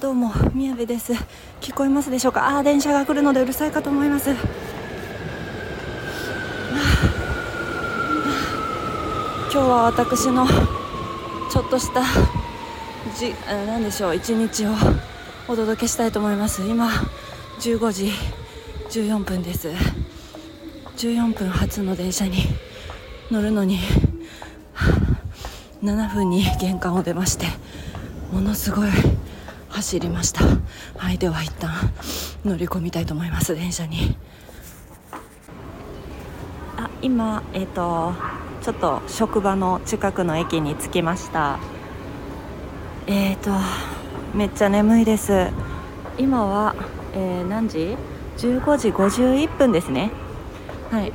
どうも、宮部です。聞こえますでしょうか。電車が来るのでうるさいかと思います。今日は私のちょっとした何でしょう、一日をお届けしたいと思います。今15時14分です。14分発の電車に乗るのに7分に玄関を出まして、ものすごい走りました。はい、では一旦乗り込みたいと思います、電車に。今、ちょっと職場の近くの駅に着きました。めっちゃ眠いです。今は、何時?15時51分ですね。はい。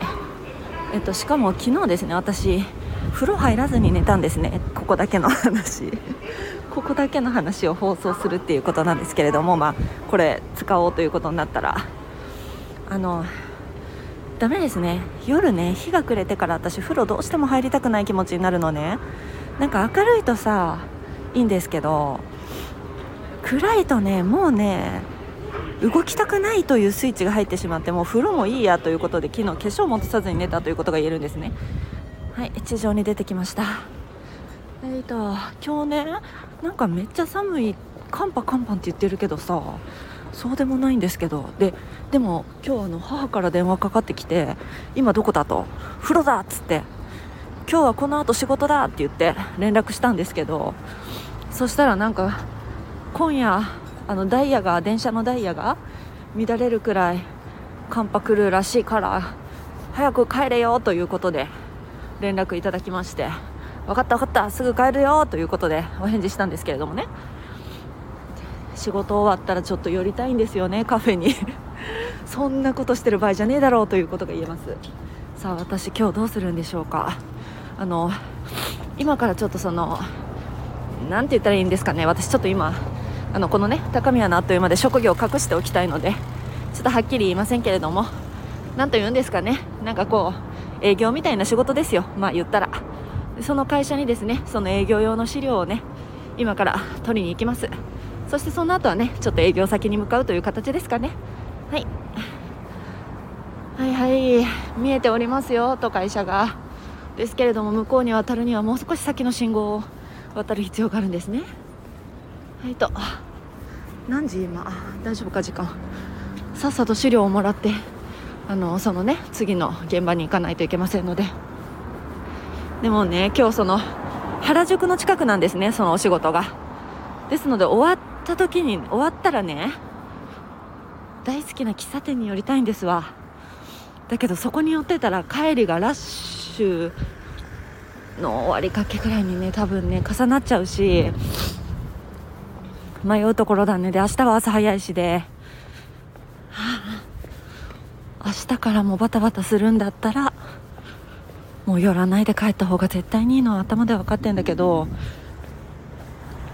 しかも昨日ですね、私風呂入らずに寝たんですね。ここだけの話を放送するっていうことなんですけれども、これ使おうということになったらダメですね。夜ね、日が暮れてから私風呂どうしても入りたくない気持ちになるのね。なんか明るいとさいいんですけど、暗いとね、もうね動きたくないというスイッチが入ってしまって、もう風呂もいいやということで、昨日化粧も落とさずに寝たということが言えるんですね。はい、地上に出てきました。今日ね、なんかめっちゃ寒い、カンパンって言ってるけどさ、そうでもないんですけど、でも今日母から電話かかってきて、今どこだと、風呂だっつって、今日はこの後仕事だって言って連絡したんですけど、そしたらなんか今夜電車のダイヤが乱れるくらい寒波来るらしいから早く帰れよということで連絡いただきまして、分かったすぐ帰るよということでお返事したんですけれどもね、仕事終わったらちょっと寄りたいんですよね、カフェにそんなことしてる場合じゃねえだろうということが言えます。さあ、私今日どうするんでしょうか。今からちょっとなんて言ったらいいんですかね、私ちょっと今このね高宮のあっという間で職業を隠しておきたいので、ちょっとはっきり言いませんけれども、なんと言うんですかね、なんかこう営業みたいな仕事ですよ。言ったらその会社にですね、その営業用の資料をね今から取りに行きます。そしてその後はね、ちょっと営業先に向かうという形ですかね。はい、見えておりますよと会社がですけれども、向こうに渡るにはもう少し先の信号を渡る必要があるんですね。はいと、何時今、大丈夫か時間。さっさと資料をもらって次の現場に行かないといけませんので。でもね、今日原宿の近くなんですね、そのお仕事が。ですので終わったらね、大好きな喫茶店に寄りたいんですわ。だけどそこに寄ってたら帰りがラッシュの終わりかけくらいにね、多分ね重なっちゃうし、迷うところだね。で、明日は朝早いしで、明日からもバタバタするんだったらもう寄らないで帰った方が絶対にいいのは頭で分かってんだけど、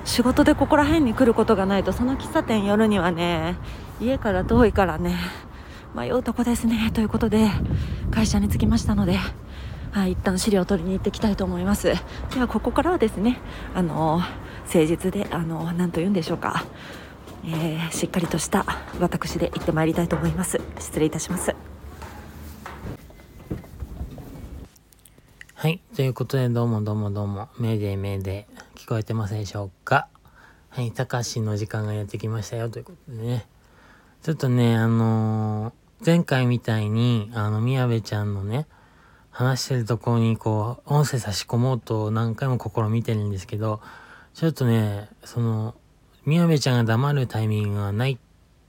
仕事でここら辺に来ることがないとその喫茶店寄るにはね、家から遠いからね、迷うとこですね。ということで会社に着きましたので、一旦資料を取りに行ってきたいと思います。ではここからはですね、誠実で何と言うんでしょうか、しっかりとした私で行ってまいりたいと思います。失礼いたします。はい、ということで、どうもメーデー、聞こえてますでしょうか。はい、たかしの時間がやってきましたよということでね、ちょっとね、前回みたいに宮部ちゃんのね話してるところにこう音声差し込もうと何回も試みてるんですけど、ちょっとね宮部ちゃんが黙るタイミングがない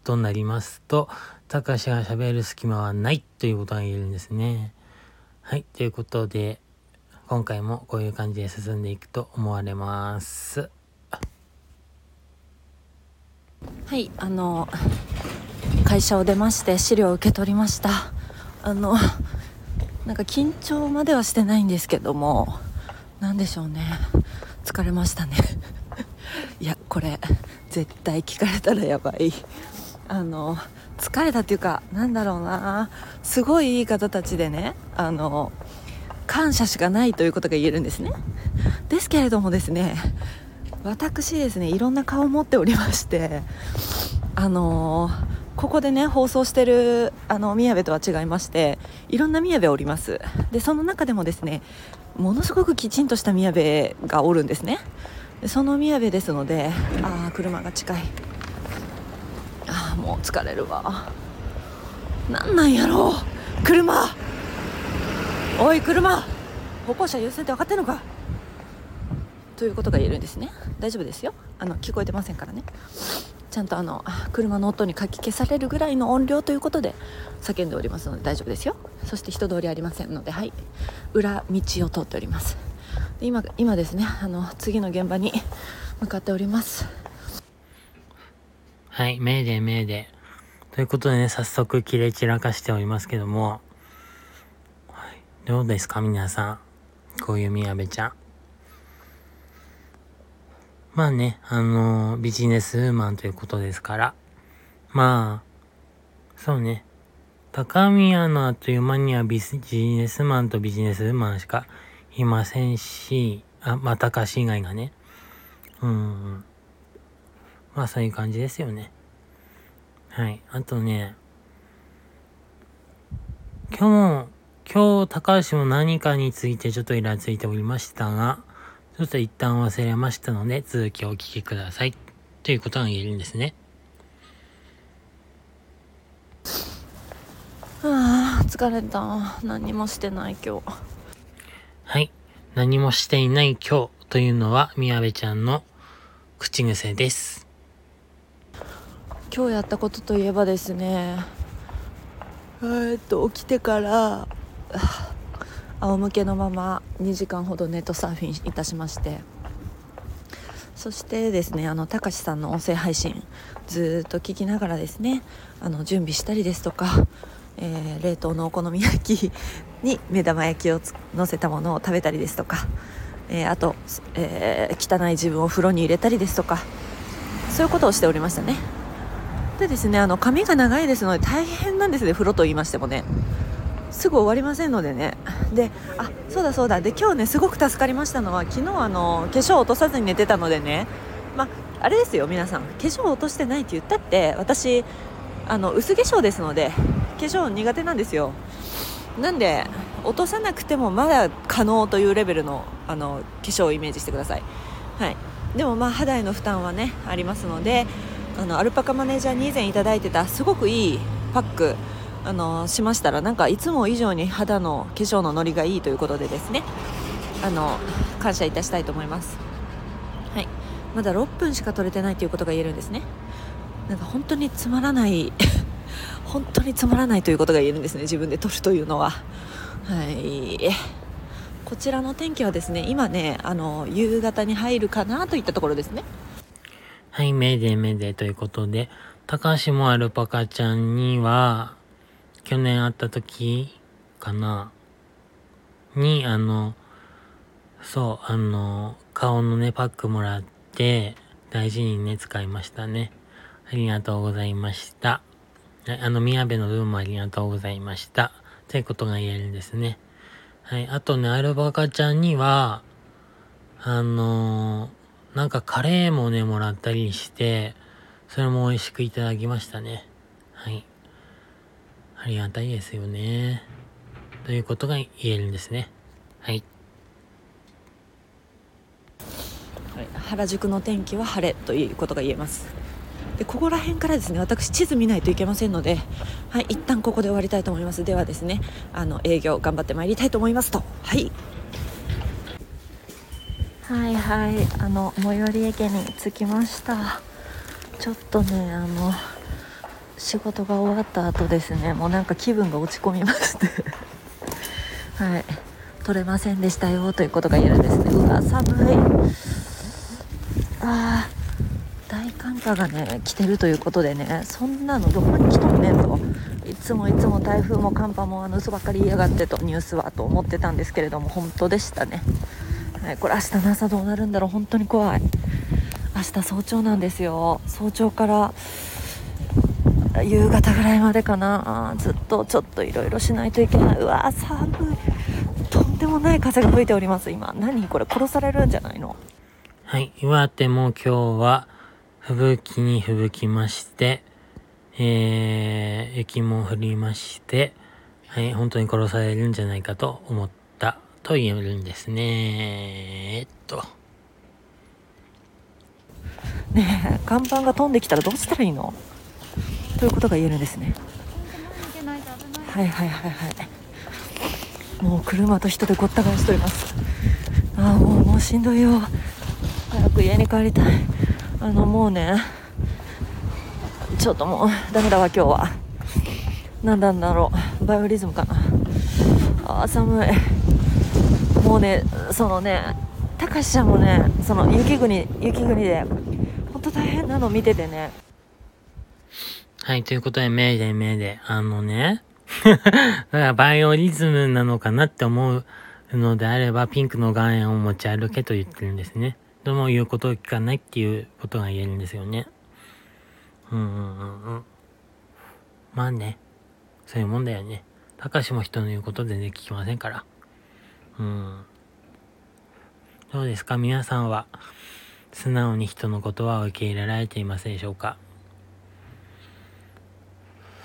となりますと、たかしが喋る隙間はないということが言えるんですね。はい、ということで今回もこういう感じで進んでいくと思われます。はい、会社を出まして資料を受け取りました。なんか緊張まではしてないんですけども、なんでしょうね、疲れましたねいや、これ絶対聞かれたらやばい。疲れたっていうか、なんだろうな、すごいいい方たちでね、感謝しかないということが言えるんですね。ですけれどもですね、私ですね、いろんな顔を持っておりまして、ここでね放送してる宮部とは違いまして、いろんな宮部おります。でその中でもですね、ものすごくきちんとした宮部がおるんですね。その宮部ですので、あー車が近い、あーもう疲れるわ、なんなんやろう車、おい車、歩行者優先って分かってんのかということが言えるんですね。大丈夫ですよ、聞こえてませんからね。ちゃんと車の音にかき消されるぐらいの音量ということで叫んでおりますので大丈夫ですよ。そして人通りありませんので、はい、裏道を通っております。で今ですね、次の現場に向かっております。はい、メーデーということでね、早速切れ散らかしておりますけども、はい、どうですか皆さん、こういう宮部ちゃん。まあね、ビジネスウーマンということですから。まあ、そうね。高宮のあという間にはビジネスマンとビジネスウーマンしかいませんし、高橋以外がね。まあそういう感じですよね。はい。あとね、今日高橋も何かについてちょっとイラついておりましたが、ちょっと一旦忘れましたので、続きをお聞きくださいということが言えるんですね。はぁ、疲れた。何もしてない今日。はい、何もしていない今日というのは宮部ちゃんの口癖です。今日やったことといえばですね、起きてから仰向けのまま2時間ほどネットサーフィンいたしまして、そしてですね、たかしさんの音声配信ずっと聞きながらですね、準備したりですとか、冷凍のお好み焼きに目玉焼きを乗せたものを食べたりですとか、あと、汚い自分を風呂に入れたりですとか、そういうことをしておりましたね。でですね、髪が長いですので大変なんですね。風呂と言いましてもね、すぐ終わりませんのでね。で、そうだで、今日ねすごく助かりましたのは、昨日化粧を落とさずに寝てたのでね、あれですよ皆さん、化粧を落としてないって言ったって、私薄化粧ですので化粧苦手なんですよ。なんで落とさなくてもまだ可能というレベルの化粧をイメージしてください。はい。でも肌への負担はねありますので、アルパカマネージャーに以前いただいてたすごくいいパックしましたら、なんかいつも以上に肌の化粧のノリがいいということでですね、感謝いたしたいと思います。はい。まだ6分しか取れてないということが言えるんですね。なんか本当につまらない本当につまらないということが言えるんですね、自分で取るというのは。はい。こちらの天気はですね、今ね夕方に入るかなといったところですね。はい。メーデーということで、高橋もアルパカちゃんには去年会った時かなに、顔のねパックもらって大事にね使いましたね。ありがとうございました。宮部の分もありがとうございましたということが言えるんですね。はい。あとね、アルバカちゃんにはなんかカレーもねもらったりして、それも美味しくいただきましたね。はい。ありがたいですよねということが言えるんですね。はい、はい、原宿の天気は晴れということが言えます。でここら辺からですね、私地図見ないといけませんので、はい、一旦ここで終わりたいと思います。ではですね、営業頑張ってまいりたいと思いますと。はい、最寄り駅に着きました。ちょっとね仕事が終わった後ですね、もうなんか気分が落ち込みましてはい、取れませんでしたよということが言えるんですね。うわ寒い、大寒波がね来てるということでね、そんなのどこに来とんねんと、いつも台風も寒波も嘘ばっかり言いやがってとニュースはと思ってたんですけれども、本当でしたね。はい、これ明日の朝どうなるんだろう、本当に怖い。明日早朝なんですよ。早朝から夕方ぐらいまでかな、ずっとちょっといろいろしないといけない。うわ寒い、とんでもない風が吹いております今。何これ、殺されるんじゃないの。はい、岩手も今日は吹雪に吹雪まして、雪も降りまして、はい、本当に殺されるんじゃないかと思ったと言えるんですね。ねえ、看板が飛んできたらどうしたらいいのということが言えるんですね。はいはいはいはい。もう車と人でごった返しております。ああ、もうしんどいよ。早く家に帰りたい。もうね、ちょっともうダメだわ今日は。何なんだろう、バイオリズムかな。ああ、寒い。もうね、そのね、たかしちゃんもね、その雪国で本当大変なの見ててね。はい、ということで、命で、だからバイオリズムなのかなって思うのであれば、ピンクの岩塩を持ち歩けと言ってるんですね。でも言うことを聞かないっていうことが言えるんですよね。まあね、そういうもんだよね。たかしも人の言うこと全然聞きませんから。どうですか、皆さんは素直に人のことは受け入れられていますでしょうか。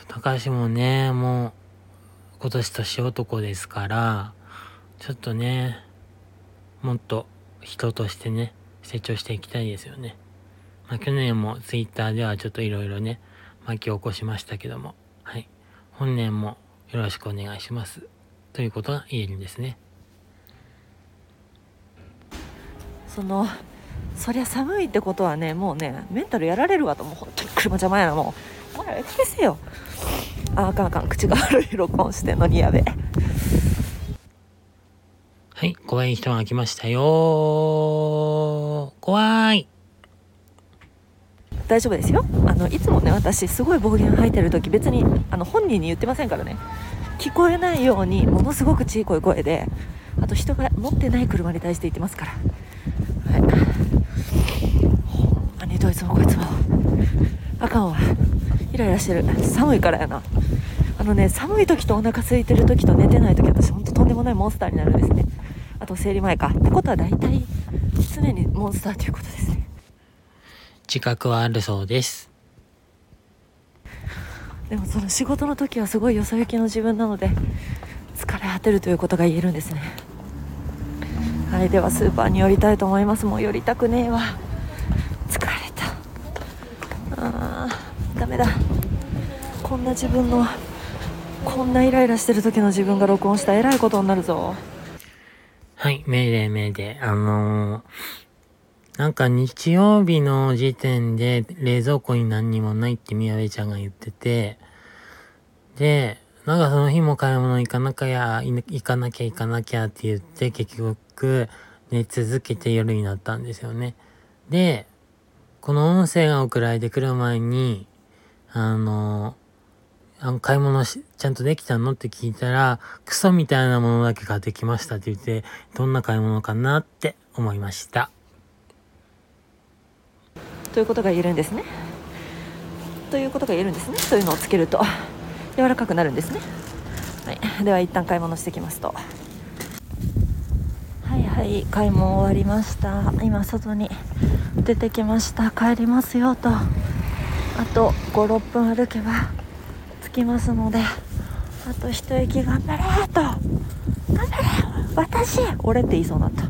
高橋もね、もう今年年男ですから、ちょっとね、もっと人としてね、成長していきたいですよね。まあ去年もツイッターではちょっといろいろね、巻き起こしましたけども、はい。本年もよろしくお願いします。ということが言えるんですね。そりゃ寒いってことはね、もうね、メンタルやられるわと、もう本当に車邪魔やな、もう。え返せよ。あかん、口が悪い録音してんのに、やべえ。はい、怖い人が来ましたよ。怖い。大丈夫ですよ。いつもね、私すごい暴言吐いてるとき、別に本人に言ってませんからね。聞こえないようにものすごく小さい声で、あと人が持ってない車に対して言ってますから。はい。ほんまにどいつもこいつもあかんわ。イライラしてる。寒いからやな。寒い時とお腹空いてる時と寝てない時、私ほんととんでもないモンスターになるんですね。あと生理前かってことは大体常にモンスターということですね。自覚はあるそうです。でもその仕事の時はすごいよそ行きの自分なので疲れ果てるということが言えるんですね。はい、ではスーパーに寄りたいと思います。もう寄りたくねえわ。疲れた。ダメだ。こんな自分の、こんなイライラしてる時の自分が録音したらえらいことになるぞ。はい、命令。なんか日曜日の時点で冷蔵庫に何にもないってみやべちゃんが言ってて、で、なんかその日も買い物行かなきゃって言って結局寝続けて夜になったんですよね。で、この音声が送られてくる前に、買い物ちゃんとできたのって聞いたら、クソみたいなものだけ買ってきましたって言って、どんな買い物かなって思いました。ということが言えるんですね。そういうのをつけると、柔らかくなるんですね。はい。では、一旦買い物してきますと。はいはい、買い物終わりました。今、外に出てきました。帰りますよと。あと 5,6 分歩けば着きますので、あと一息頑張れ私、俺って言いそうになった。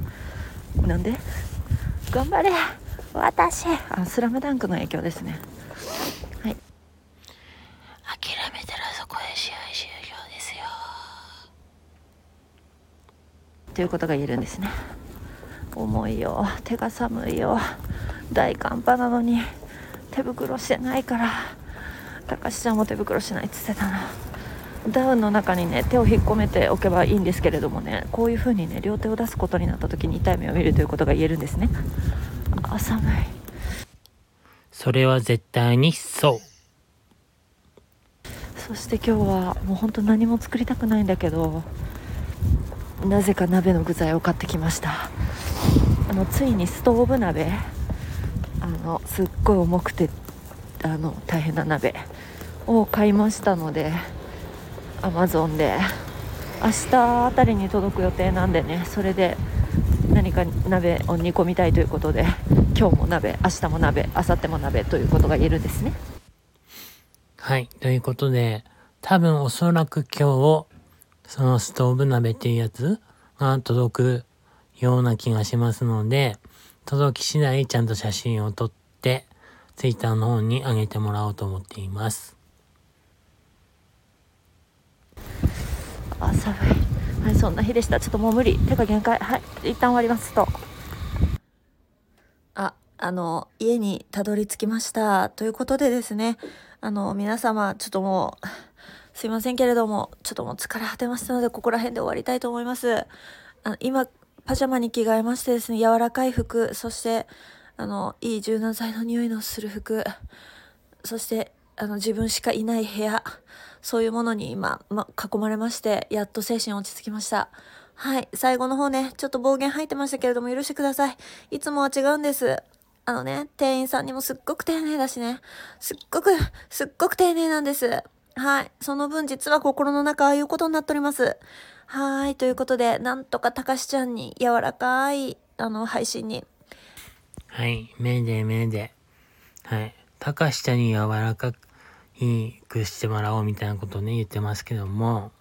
なんで頑張れ私、スラムダンクの影響ですね。はい、諦めたらそこで試合終了ですよということが言えるんですね。重いよ、手が寒いよ、大寒波なのに手袋してないから。たかしちゃんも手袋しないって言ってたな。ダウンの中にね、手を引っ込めておけばいいんですけれどもね、こういう風にね、両手を出すことになった時に痛い目を見るということが言えるんですね。あ、寒い。それは絶対にそう。そして今日はもう本当何も作りたくないんだけど、なぜか鍋の具材を買ってきました。ついにストーブ鍋、すっごい重くて大変な鍋を買いましたので、 Amazon で明日あたりに届く予定なんでね、それで何にか鍋を煮込みたいということで、今日も鍋、明日も鍋、明後日も鍋ということが言えるんですね。はい、ということで、多分おそらく今日そのストーブ鍋っていうやつが届くような気がしますので、届き次第ちゃんと写真を撮ってツイッターの方に上げてもらおうと思っています。あ、寒い。はい、そんな日でした。ちょっともう無理、手が限界。はい、一旦終わりますと。家にたどり着きましたということでですね、皆様ちょっともうすいませんけれども、ちょっともう疲れ果てましたので、ここら辺で終わりたいと思います。今パジャマに着替えましてですね、柔らかい服、そしていい柔軟剤の匂いのする服、そして自分しかいない部屋、そういうものに今、囲まれまして、やっと精神落ち着きました。はい、最後の方ね、ちょっと暴言吐いてましたけれども許してください。いつもは違うんです。店員さんにもすっごく丁寧だしね、すっごく丁寧なんです。はい、その分実は心の中ああいうことになっております。はい、ということで、なんとかたかしちゃんに柔らかい配信に、はい、めで、はい、たかしちゃんに柔らかくしてもらおうみたいなことをね言ってますけども、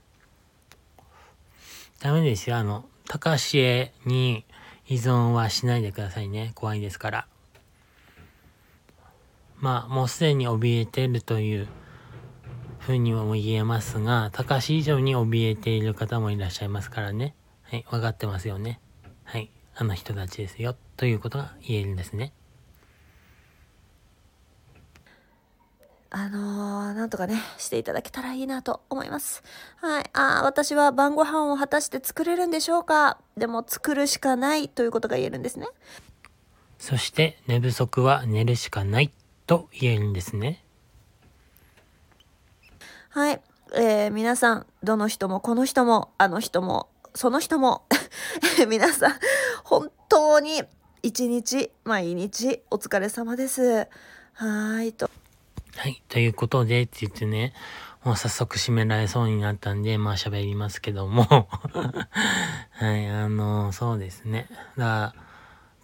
ダメですよ。たかしへに依存はしないでくださいね。怖いですから。もうすでに怯えてるというふうにも言えますが、たかし以上に怯えている方もいらっしゃいますからね。はい、分かってますよね。はい、あの人たちですよということが言えるんですね。なんとかねしていただけたらいいなと思います。はい、私は晩ご飯を果たして作れるんでしょうか。でも作るしかないということが言えるんですね。そして寝不足は寝るしかないと言えるんですね。はい、皆さん、どの人もこの人もあの人もその人も皆さん本当に一日毎日お疲れ様です。はい、ということでって言ってね、もう早速締められそうになったんで、喋りますけどもはい、そうですね。だから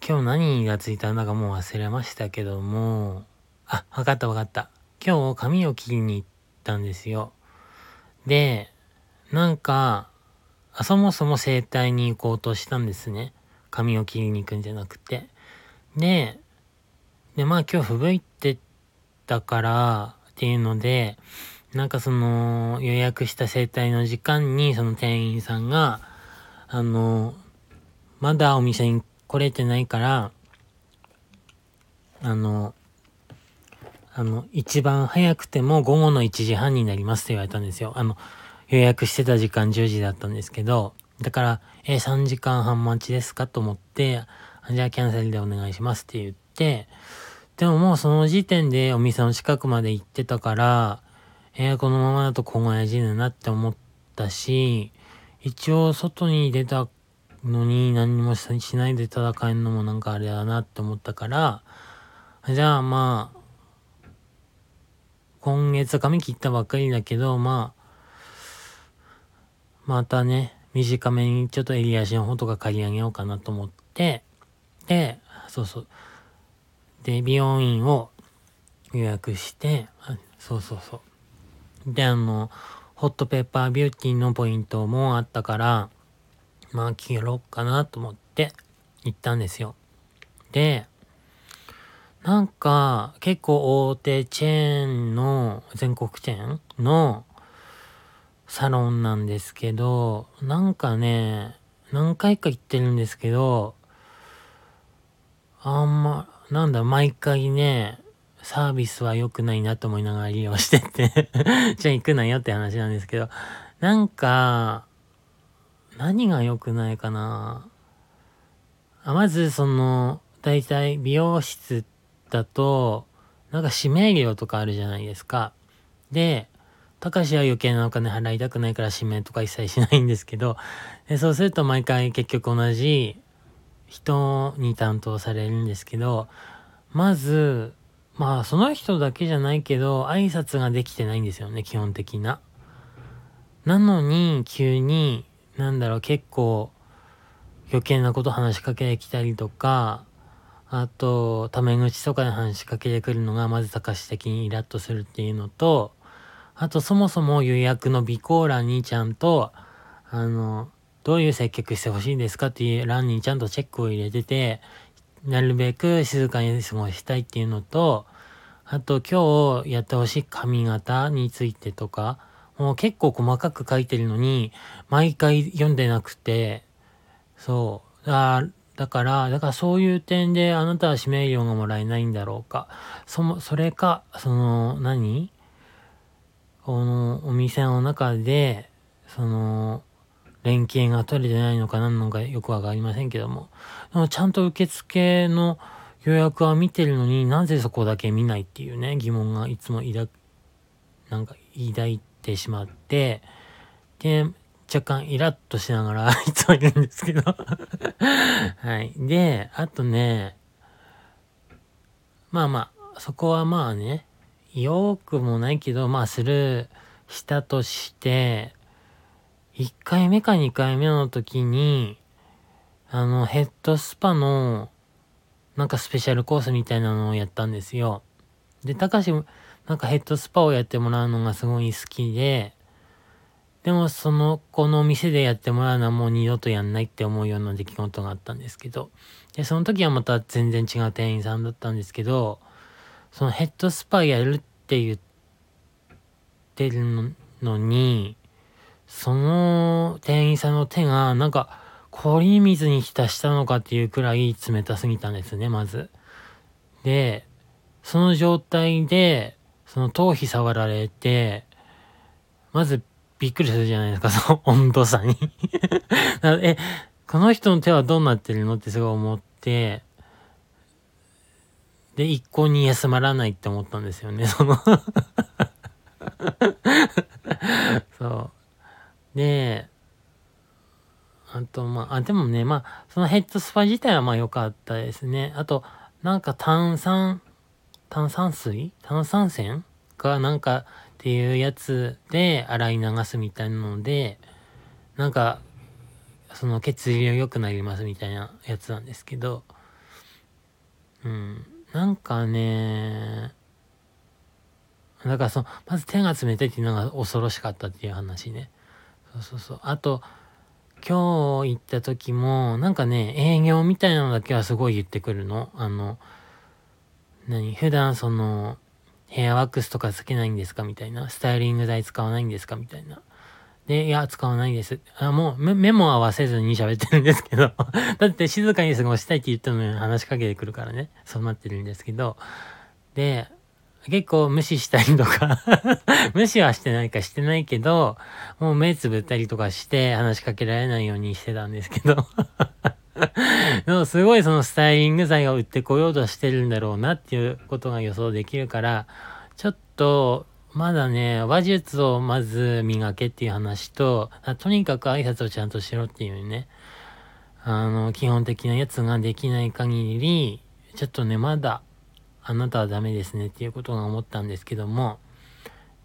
今日何がついたのかもう忘れましたけども、わかった。今日髪を切りに行ったんですよ。で、そもそも整体に行こうとしたんですね。髪を切りに行くんじゃなくて。で、今日吹雪いてだからっていうので、その予約した整体の時間にその店員さんがまだお店に来れてないから、一番早くても午後の1時半になりますって言われたんですよ。予約してた時間10時だったんですけど、だから3時間半待ちですかと思って、じゃあキャンセルでお願いしますって言って、でももうその時点でお店の近くまで行ってたから、このままだと今後やじるなって思ったし、一応外に出たのに何もしないで戦えるのもあれだなって思ったから、じゃあ今月髪切ったばっかりだけど、またね、短めにちょっと襟足の方とか刈り上げようかなと思って、で、美容院を予約して、で、ホットペッパービューティーのポイントもあったから、切ろうかなと思って行ったんですよ。で、結構大手チェーンの、全国チェーンのサロンなんですけど、何回か行ってるんですけど、毎回ね、サービスは良くないなと思いながら利用してて、じゃあ行くなよって話なんですけど、何が良くないかな。まず大体美容室だと、指名料とかあるじゃないですか。で、たかしは余計なお金払いたくないから指名とか一切しないんですけど、でそうすると毎回結局同じ人に担当されるんですけど、まずその人だけじゃないけど挨拶ができてないんですよね、基本的な。なのに急に結構余計なこと話しかけてきたりとか、あとタメ口とかで話しかけてくるのがまず高橋的にイラッとするっていうのと、あとそもそも予約の備考欄にちゃんとどういう接客してほしいですかっていう欄にちゃんとチェックを入れてて、なるべく静かに過ごしたいっていうのと、あと今日やってほしい髪型についてとかもう結構細かく書いてるのに毎回読んでなくて、そうだからそういう点であなたは指名料がもらえないんだろうか、それかお店の中で連携が取れてないのか何なのかよくわかりませんけども、でもちゃんと受付の予約は見てるのになぜそこだけ見ないっていうね、疑問がいつも抱いてしまって、で若干イラッとしながらいつもいるんですけどはい。であとね、そこはよくもないけどスルーしたとして、1回目か2回目の時にヘッドスパのスペシャルコースみたいなのをやったんですよ。で高橋ヘッドスパをやってもらうのがすごい好きで、でもこの店でやってもらうのはもう二度とやんないって思うような出来事があったんですけど、でその時はまた全然違う店員さんだったんですけど、そのヘッドスパやるって言ってるのにその店員さんの手が氷水に浸したのかっていうくらい冷たすぎたんですね、まず。で、その状態で、頭皮触られて、まずびっくりするじゃないですか、その温度差に。この人の手はどうなってるのってすごい思って、で、一向に休まらないって思ったんですよね、そう。で、あとでもねそのヘッドスパ自体は良かったですね。あと炭酸泉がっていうやつで洗い流すみたいなので血流良くなりますみたいなやつなんですけど、まず手が冷たいっていうのが恐ろしかったっていう話ね。あと今日行った時も営業みたいなのだけはすごい言ってくるの。普段ヘアワックスとかつけないんですかみたいな、スタイリング剤使わないんですかみたいな。でいや使わないです、もう目も合わせずに喋ってるんですけどだって静かに過ごしたいって言ったのに話しかけてくるからね、そうなってるんですけど、で結構無視したりとか無視はしてないけどもう目つぶったりとかして話しかけられないようにしてたんですけどでもすごいスタイリング剤を売ってこようとしてるんだろうなっていうことが予想できるから、ちょっとまだ話術をまず磨けっていう話と、とにかく挨拶をちゃんとしろっていうね基本的なやつができない限りちょっとまだあなたはダメですねっていうことが思ったんですけども、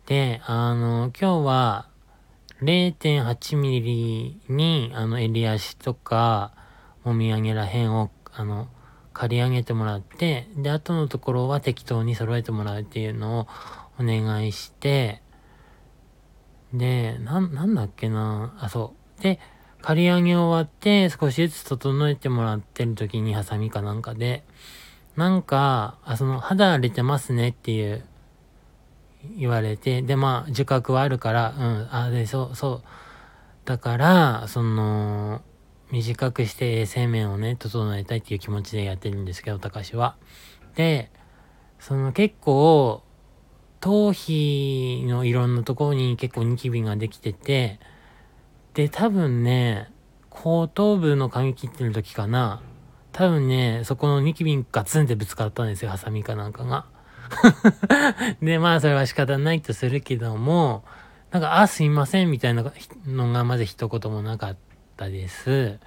で今日は 0.8 ミリに襟足とかもみあげらへんを刈り上げてもらって、であとのところは適当に揃えてもらうっていうのをお願いして、でで刈り上げ終わって少しずつ整えてもらってる時にハサミかで肌荒れてますねって言われて、で自覚はあるからだから短くして衛生面を整えたいっていう気持ちでやってるんですけど、高橋は。で結構頭皮のいろんなところに結構ニキビができてて、で多分後頭部の髪切ってる時かな、多分そこのニキビにガツンってぶつかったんですよ、ハサミかがでそれは仕方ないとするけども、すいませんみたいなのがまず一言もなかったです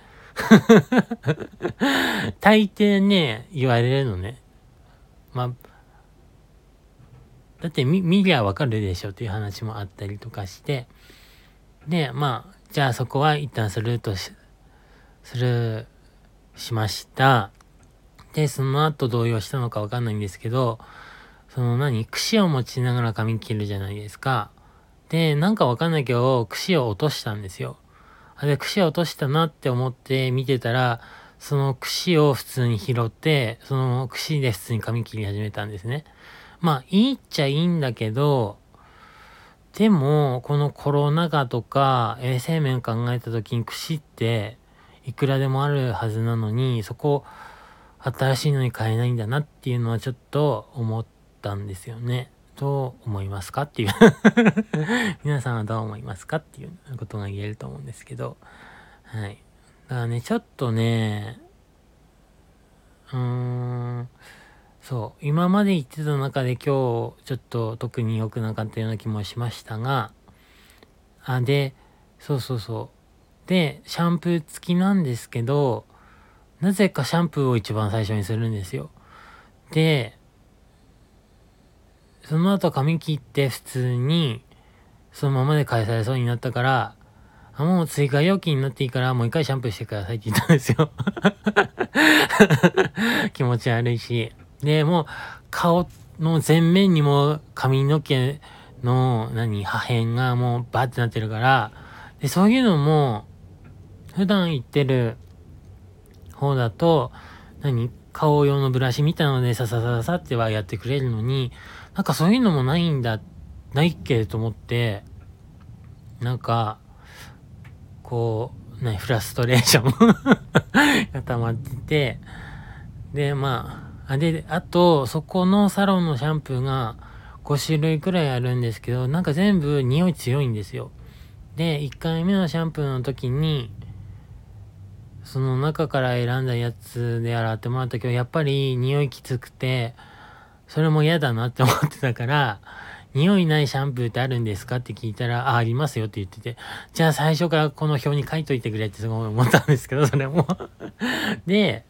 大抵言われるのね。だって見りゃわかるでしょっていう話もあったりとかして、でじゃあそこは一旦スルーとしました。で、その後動揺したのかわかんないんですけど、櫛を持ちながら髪切るじゃないですか。で、なんかわかんないけど、櫛を落としたんですよ。で、櫛を落としたなって思って見てたら、その櫛を普通に拾って、その櫛で普通に髪切り始めたんですね。まあ、いいっちゃいいんだけど、でも、このコロナ禍とか、衛生面考えた時に櫛って、いくらでもあるはずなのに、そこ新しいのに買えないんだなっていうのはちょっと思ったんですよね。どう思いますかっていう皆さんはどう思いますかっていうことが言えると思うんですけど、はい。だからね、ちょっとね、今まで言ってた中で今日ちょっと特に良くなかったような気もしましたが、で、シャンプー付きなんですけど、なぜかシャンプーを一番最初にするんですよ。で、その後髪切って普通にそのままで返されそうになったから、もう追加料金になっていいからもう一回シャンプーしてくださいって言ったんですよ。気持ち悪いし。で、もう顔の全面にも髪の毛の破片がもうバーってなってるから、で、そういうのも、普段行ってる方だと、顔用のブラシみたいなのでササササってはやってくれるのに、なんかそういうのもないっけと思って、フラストレーションが溜まってて、で、あと、そこのサロンのシャンプーが5種類くらいあるんですけど、全部匂い強いんですよ。で、1回目のシャンプーの時に、その中から選んだやつで洗ってもらったけど、やっぱり匂いきつくて、それも嫌だなって思ってたから、匂いないシャンプーってあるんですかって聞いたら、ありますよって言ってて、じゃあ最初からこの表に書いといてくれってすごい思ったんですけど、それも。で、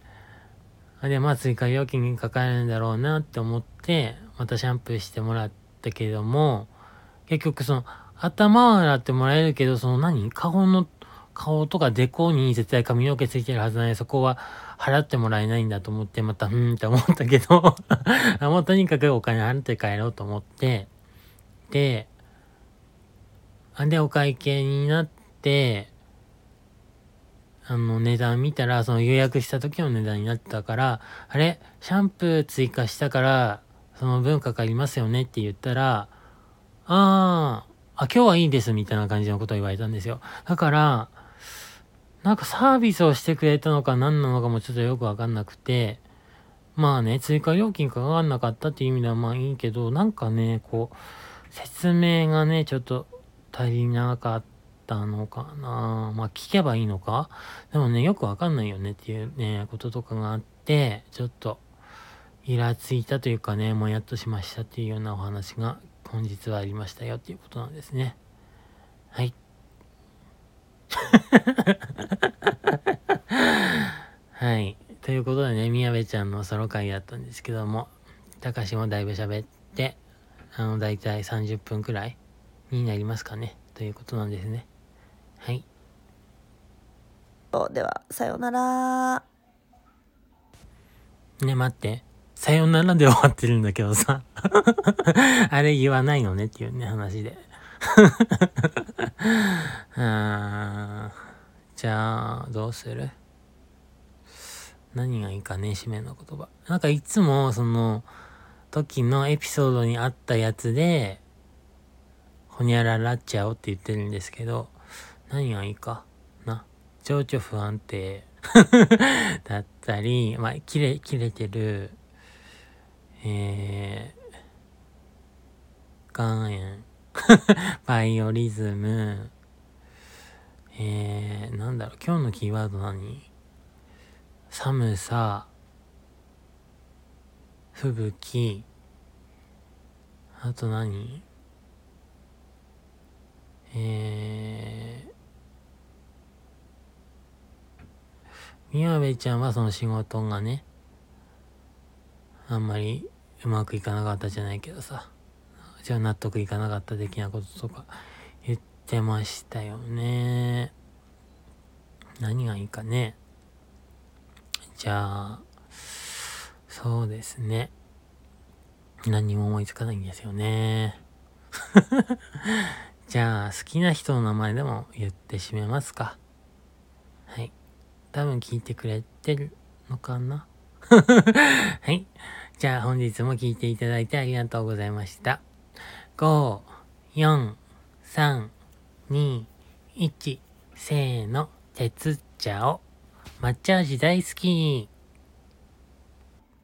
追加料金にかかるんだろうなって思って、またシャンプーしてもらったけども、結局頭は洗ってもらえるけど、顔とかデコに絶対髪の毛ついてるはずなので、そこは払ってもらえないんだと思って、またって思ったけど、もうとにかくお金払って帰ろうと思って、で、お会計になって、値段見たら、予約した時の値段になってたから、シャンプー追加したから、その分かかりますよねって言ったら、今日はいいですみたいな感じのことを言われたんですよ。だから、サービスをしてくれたのか何なのかもちょっとよくわかんなくて、追加料金かかんなかったっていう意味ではいいけど、説明がちょっと足りなかったのかな。聞けばいいのか。でもよくわかんないよねっていうこととかがあって、ちょっと、イラついたというかもやっとしましたっていうようなお話が、本日はありましたよっていうことなんですね。はい。はい。ということで宮部ちゃんのソロ会だったんですけども、たかしもだいぶ喋って、だいたい30分くらいになりますかね。ということなんですね。はい。では、さようなら。待って。さよならで終わってるんだけどさ。あれ言わないのねっていう話で。じゃあ、どうする？何がいいかね、締めの言葉。いつもその時のエピソードにあったやつで、ほにゃららっちゃおって言ってるんですけど、何がいいかな。情緒不安定だったり、切れてる、岩塩バイオリズム今日のキーワード何？寒さ、吹雪、あと何？宮部ちゃんはその仕事があんまりうまくいかなかったじゃないけどさ、納得いかなかった的なこととか言ってましたよね。何がいいかね。じゃあそうですね、何も思いつかないんですよねじゃあ好きな人の名前でも言ってしめますか。はい、多分聞いてくれてるのかなはい、じゃあ本日も聞いていただいてありがとうございました。5、4、3、2、1、せーの、てつっちゃお。抹茶味大好き。